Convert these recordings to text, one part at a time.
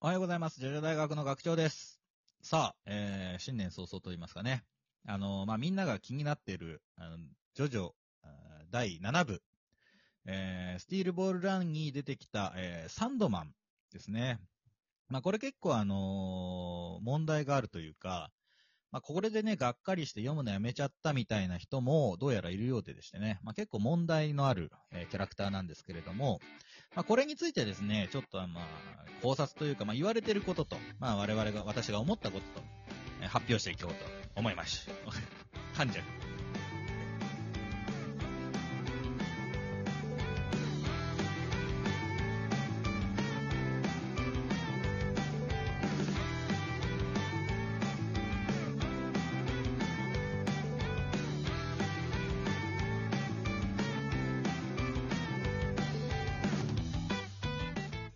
おはようございます。ジョジョ大学の学長です。さあ、新年早々と言いますかね。みんなが気になっている、ジョジョ第7部、スティールボールランに出てきた、サンドマンですね。これ結構問題があるというか、これでね、がっかりして読むのやめちゃったみたいな人もどうやらいるようででしてね、結構問題のある、キャラクターなんですけれども、これについてですね、ちょっと考察というか、言われてることと、私が思ったことと、発表していこうと思います。感じる。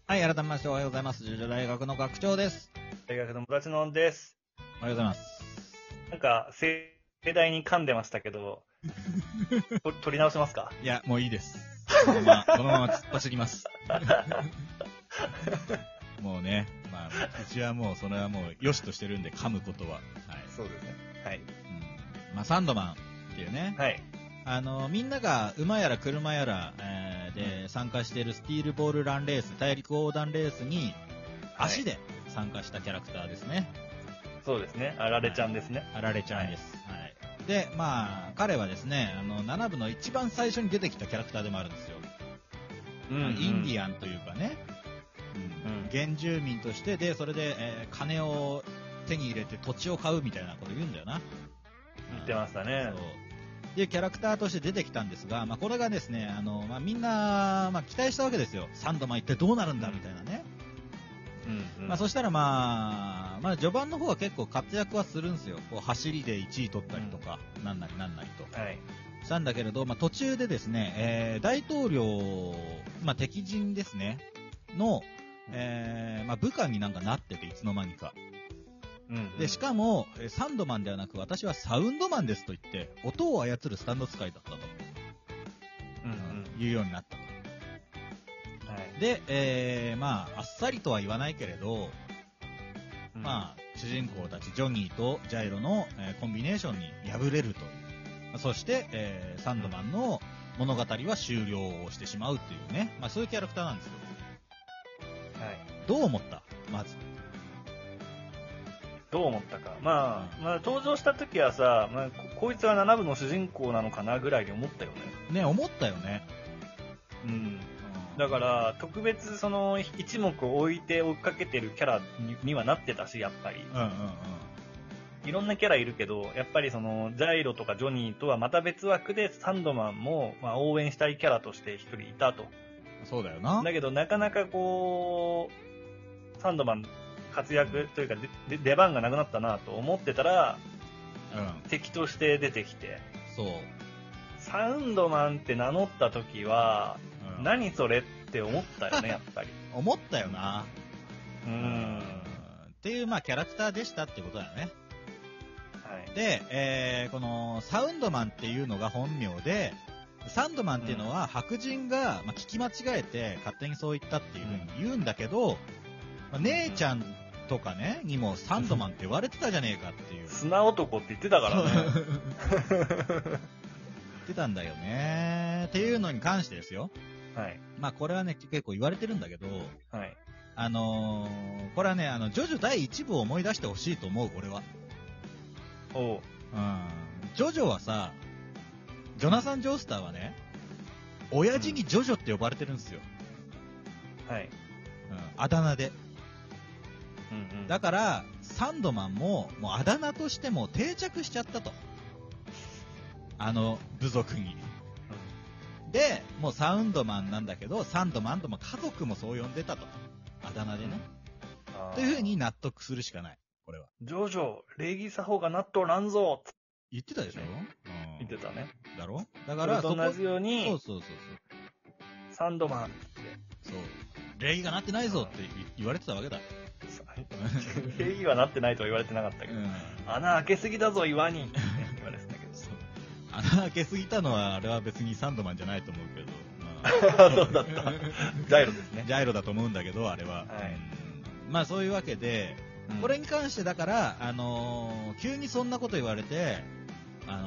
はい、改めましておはようございます。ジョジョ大学の学長です。大学の友達のんです。おはようございます。盛大に噛んでましたけど、取り直しますか？いや、もういいです。このまま突っ走ります。もうね、うちはもう、それはもう、よしとしてるんで、噛むことは。はい。そうですね。はい。うん、サンドマンっていうね。はい。みんなが馬やら車やら、で参加しているスティールボールランレース、大陸横断レースに足で参加したキャラクターですね。はい、そうですね。あられちゃんですね。あられちゃんです。はい。で、彼はですね、7部の一番最初に出てきたキャラクターでもあるんですよ。インディアンというかね、原住民として、で、それで、金を手に入れて土地を買うみたいなこと言うんだよな。言ってましたね。いうキャラクターとして出てきたんですが、これがですね、みんな、期待したわけですよ。サンドマン一体どうなるんだみたいなね。そしたら序盤の方は結構活躍はするんですよ。こう走りで1位取ったりとか、なんなりと。はい。したんだけれど、途中でですね、大統領、敵陣ですね、の、部下になってて、いつの間にか。でしかもサンドマンではなく私はサウンドマンですと言って音を操るスタンド使いだったと、いうようになったと、はい、で、あっさりとは言わないけれど、主人公たちジョニーとジャイロの、コンビネーションに敗れるという、そして、サンドマンの物語は終了をしてしまうというね、そういうキャラクターなんですよ、はい、どう思ったまずどう思ったか、登場した時はさ、こいつは7部の主人公なのかなぐらいに思ったよね。だから特別その一目置いて追っかけてるキャラにはなってたし、やっぱりいろんなキャラいるけど、やっぱりそのジャイロとかジョニーとはまた別枠でサンドマンも、応援したいキャラとして一人いたと。そうだよな。だけどなかなかこうサンドマン活躍というか出番がなくなったなと思ってたら、敵として出てきて、そうサウンドマンって名乗った時は、何それって思ったよね。やっぱり思ったよな。っていう、キャラクターでしたってことだよね。はい、で、このサウンドマンっていうのが本名で、サンドマンっていうのは白人が、聞き間違えて勝手にそう言ったっていうふうに言うんだけど、姉ちゃんとかねにもサンドマンって言われてたじゃねえかっていう、砂男って言ってたからね。言ってたんだよねっていうのに関してですよ。はい。これはね結構言われてるんだけど、はい。これはねジョジョ第1部を思い出してほしいと思う俺は。おう。ジョジョはさ、ジョナサン・ジョースターはね、親父にジョジョって呼ばれてるんですよ。はい。あだ名で。だからサンドマンもあだ名としても定着しちゃったと、部族に。でもうサウンドマンなんだけど、サンドマンとも家族もそう呼んでたと、あだ名でね、というふうに納得するしかない。これはジョジョ礼儀作法が納豆なんぞ言ってたでしょ。言ってたね。だろ。だからそれと同じように、そうサンドマンって、そう礼儀がなってないぞって言われてたわけだ。礼儀はなってないとは言われてなかったけど、穴開けすぎだぞ岩にって言われてたけど、穴開けすぎたのはあれは別にサンドマンじゃないと思うけど、そうだった。ジャイロですね。ジャイロだと思うんだけど、あれは、まあそういうわけで、うん、これに関してだから、急にそんなこと言われて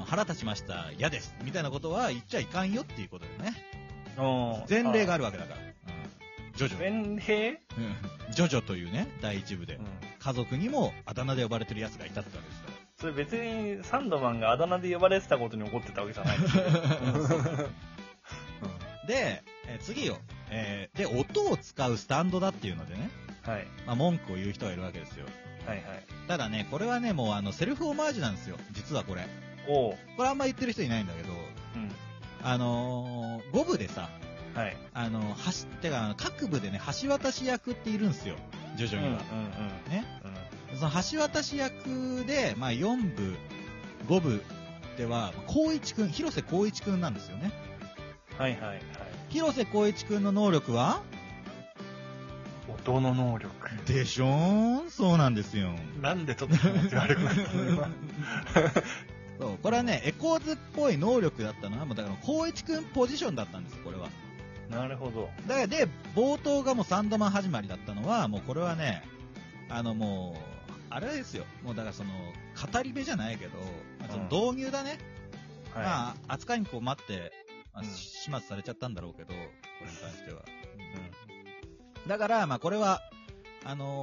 腹立ちました嫌ですみたいなことは言っちゃいかんよっていうことだね。前例があるわけだから、うん、ジョジョ前例、うん、ジョジョというね第一部で、うん、家族にもあだ名で呼ばれてるやつがいたってわけですから。それ別にサンドマンがあだ名で呼ばれてたことに怒ってたわけじゃないですよで、次よ、で音を使うスタンドだっていうのでね、はい、まあ、文句を言う人がいるわけですよ。はいはい。ただねこれはねもうセルフオマージュなんですよ実はこれ。おう。これあんま言ってる人いないんだけど、うん、5部でさ、はい、てか各部でね橋渡し役っているんですよ徐々には、うんうんうん、ね、うん、その橋渡し役で、まあ、4部5部では光一君、広瀬光一君なんですよね。はいはいはい。広瀬光一君の能力は音の能力でしょーん。そうなんですよ。なんでちょっと気持ち悪くなったのそうこれはねエコーズっぽい能力だったのはもうだから光一君ポジションだったんですよこれは。なるほど。だからで冒頭がもうサンドマン始まりだったのはもうこれはねもうあれですよ。もうだからその語り部じゃないけど、まあ、その導入だね、うん、まあ、はい、扱いにこう待って、まあ、始末されちゃったんだろうけどこれに関しては、うん、だからまあこれは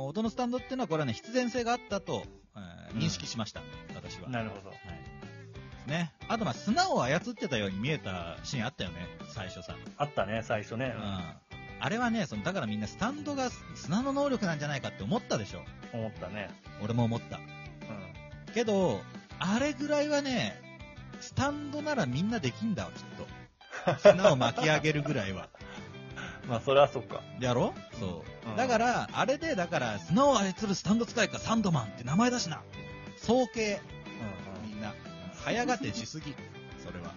音のスタンドっていうのはこれはね必然性があったと、認識しました、うん、私は。なるほど。はいね、あとまあ砂を操ってたように見えたシーンあったよね最初さ。あったね最初ね、うん、あれはねだからみんなスタンドが砂の能力なんじゃないかって思ったでしょ。思ったね。俺も思った、うん、けどあれぐらいはねスタンドならみんなできんだわきっと砂を巻き上げるぐらいはまあそれはそっかやろそう、うん、だからあれでだから砂を操るスタンド使いかサンドマンって名前だしな総計、うんうん、みんな早がてしすぎそれは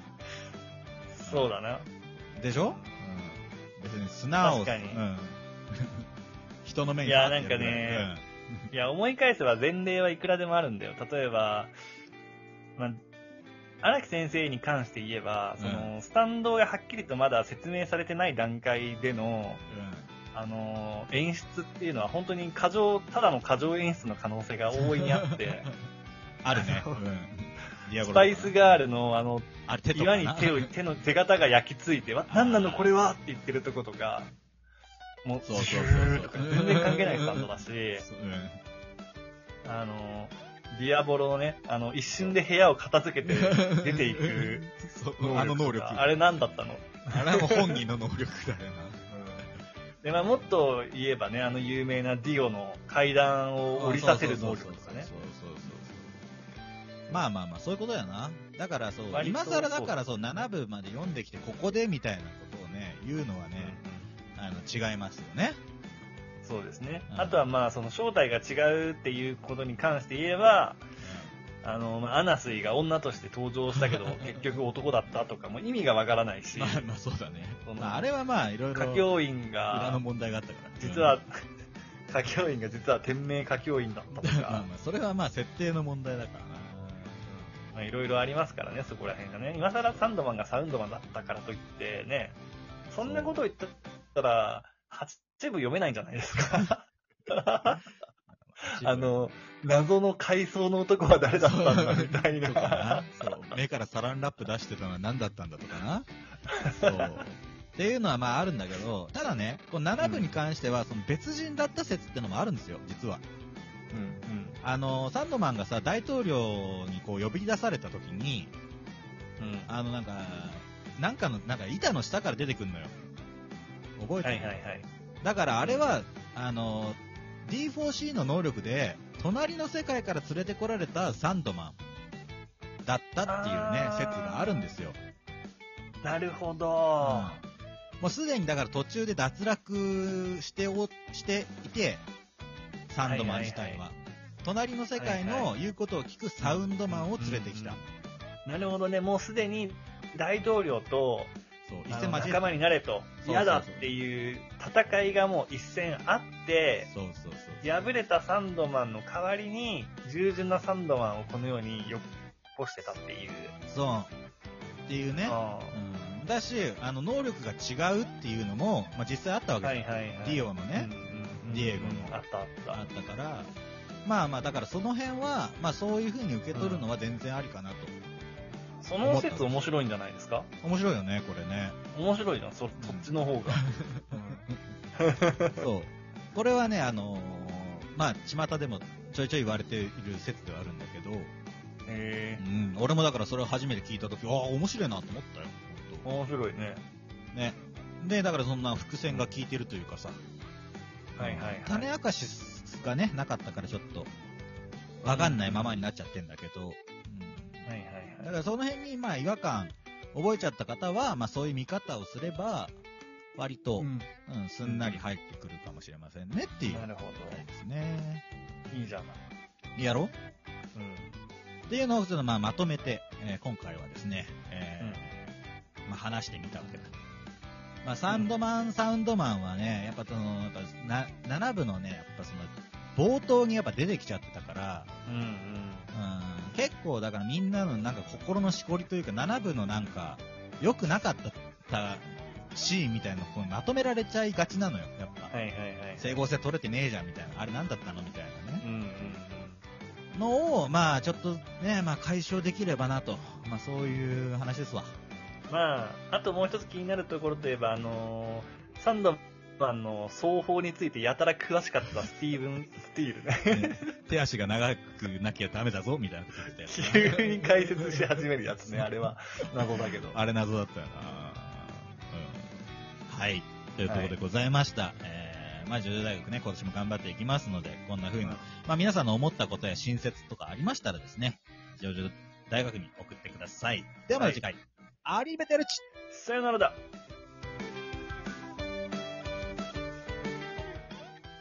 そうだなでしょ、うん、別に砂を確かに、うん、人の目に立ってやるぐらい。いやなんかね、うん、いや思い返せば前例はいくらでもあるんだよ。例えば、まあ、荒木先生に関して言えばその、うん、スタンドがはっきりとまだ説明されてない段階での、うん、演出っていうのは本当にただの過剰演出の可能性が大いにあってあるね、うんスパイスガールの岩に手形が焼き付いて何なのこれはって言ってるとことかもうそうそうそうとか全然関係ないスタンドだし、うん、ディアボロのね一瞬で部屋を片付けて出ていく能力あれ何だったのあれも本人の能力だよな、うん、で、まあ、もっと言えばね有名なディオの階段を降りさせる能力とかね。まあまあまあそういうことやな。だからそう今更だからそう7部まで読んできてここでみたいなことをね言うのはね、うん、違いますよね。そうですね、うん、あとはまあその正体が違うっていうことに関して言えば、うん、アナスイが女として登場したけど結局男だったとかも意味がわからないしまあまあそうだね、まあ、あれはまあいろいろ歌教員が裏の問題があったから実は、うん歌教員が実は天命歌教員だったとかまあまあそれはまあ設定の問題だからな。いろいろありますからねそこら辺がね。今更サンドマンがサウンドマンだったからといってねそんなことを言ったら8部読めないんじゃないですか謎の階層の男は誰だったんだみたい なそう目からサランラップ出してたのは何だったんだとかなそうっていうのはまああるんだけど、ただねこの7部に関してはその別人だった説ってのもあるんですよ実は。うんうん、サンドマンがさ大統領にこう呼び出された時に、うん、なんか板の下から出てくるのよ覚えてる、はいはいはい、だからあれはD4C の能力で隣の世界から連れてこられたサンドマンだったっていうね説があるんですよ。なるほど、うん、もうすでにだから途中で脱落していてサンドマン自体は、はいはいはい、隣の世界の言うことを聞くサウンドマンを連れてきた、はいはい、なるほどね。もうすでに大統領と仲間になれと嫌だっていう戦いがもう一戦あって敗れたサンドマンの代わりに従順なサンドマンをこのようによっこしてたっていうそうっていうね、うん、だし能力が違うっていうのも、まあ、実際あったわけです、はいはいはい、ディオのね、うんディエゴもあったあったから、まあまあだからその辺はまあそういう風に受け取るのは全然ありかなと、うん、その説面白いんじゃないですか。面白いよねこれね。面白いじゃん、そっちの方がそうこれはねまあ巷でもちょいちょい言われている説ではあるんだけど、うん、俺もだからそれを初めて聞いた時、ああ面白いなと思ったよ。面白いね。ね。でだからそんな伏線が効いてるというかさ、はいはいはい、種明かしがねなかったからちょっとわかんないままになっちゃってんだけど、だからその辺にまあ違和感覚えちゃった方はまあそういう見方をすれば割と、うんうん、すんなり入ってくるかもしれませんねっていう。なるほど。ですね。いいじゃない。やろ？うん。っていうのをちょっとまあまとめて、今回はですね、まあ話してみたわけだ。まあサウンドマンはね、やっぱその7部のね、やっぱその冒頭にやっぱ出てきちゃってたから、うんうんうん、結構だからみんなのなんか心のしこりというか7部のなんか良くなかったシーンみたいなのをまとめられちゃいがちなのよ、やっぱ、はいはいはい、整合性取れてねえじゃんみたいな、あれなんだったのみたいなね、うんうん、のをまあちょっとね、まあ、解消できればなと、まあ、そういう話ですわ。まああともう一つ気になるところといえばサンドマンの奏法についてやたら詳しかったスティーブン・スティール ね手足が長くなきゃダメだぞみたいなこと言ったやつ急に解説し始めるやつねあれは謎だけどあれ謎だったよな。はい、というところでございました。はい、まあ女優大学ね、今年も頑張っていきますので、こんな風に、まあ皆さんの思ったことや新説とかありましたらですね、女優大学に送ってください。ではまた次回、アリベテルチ。さよならだ。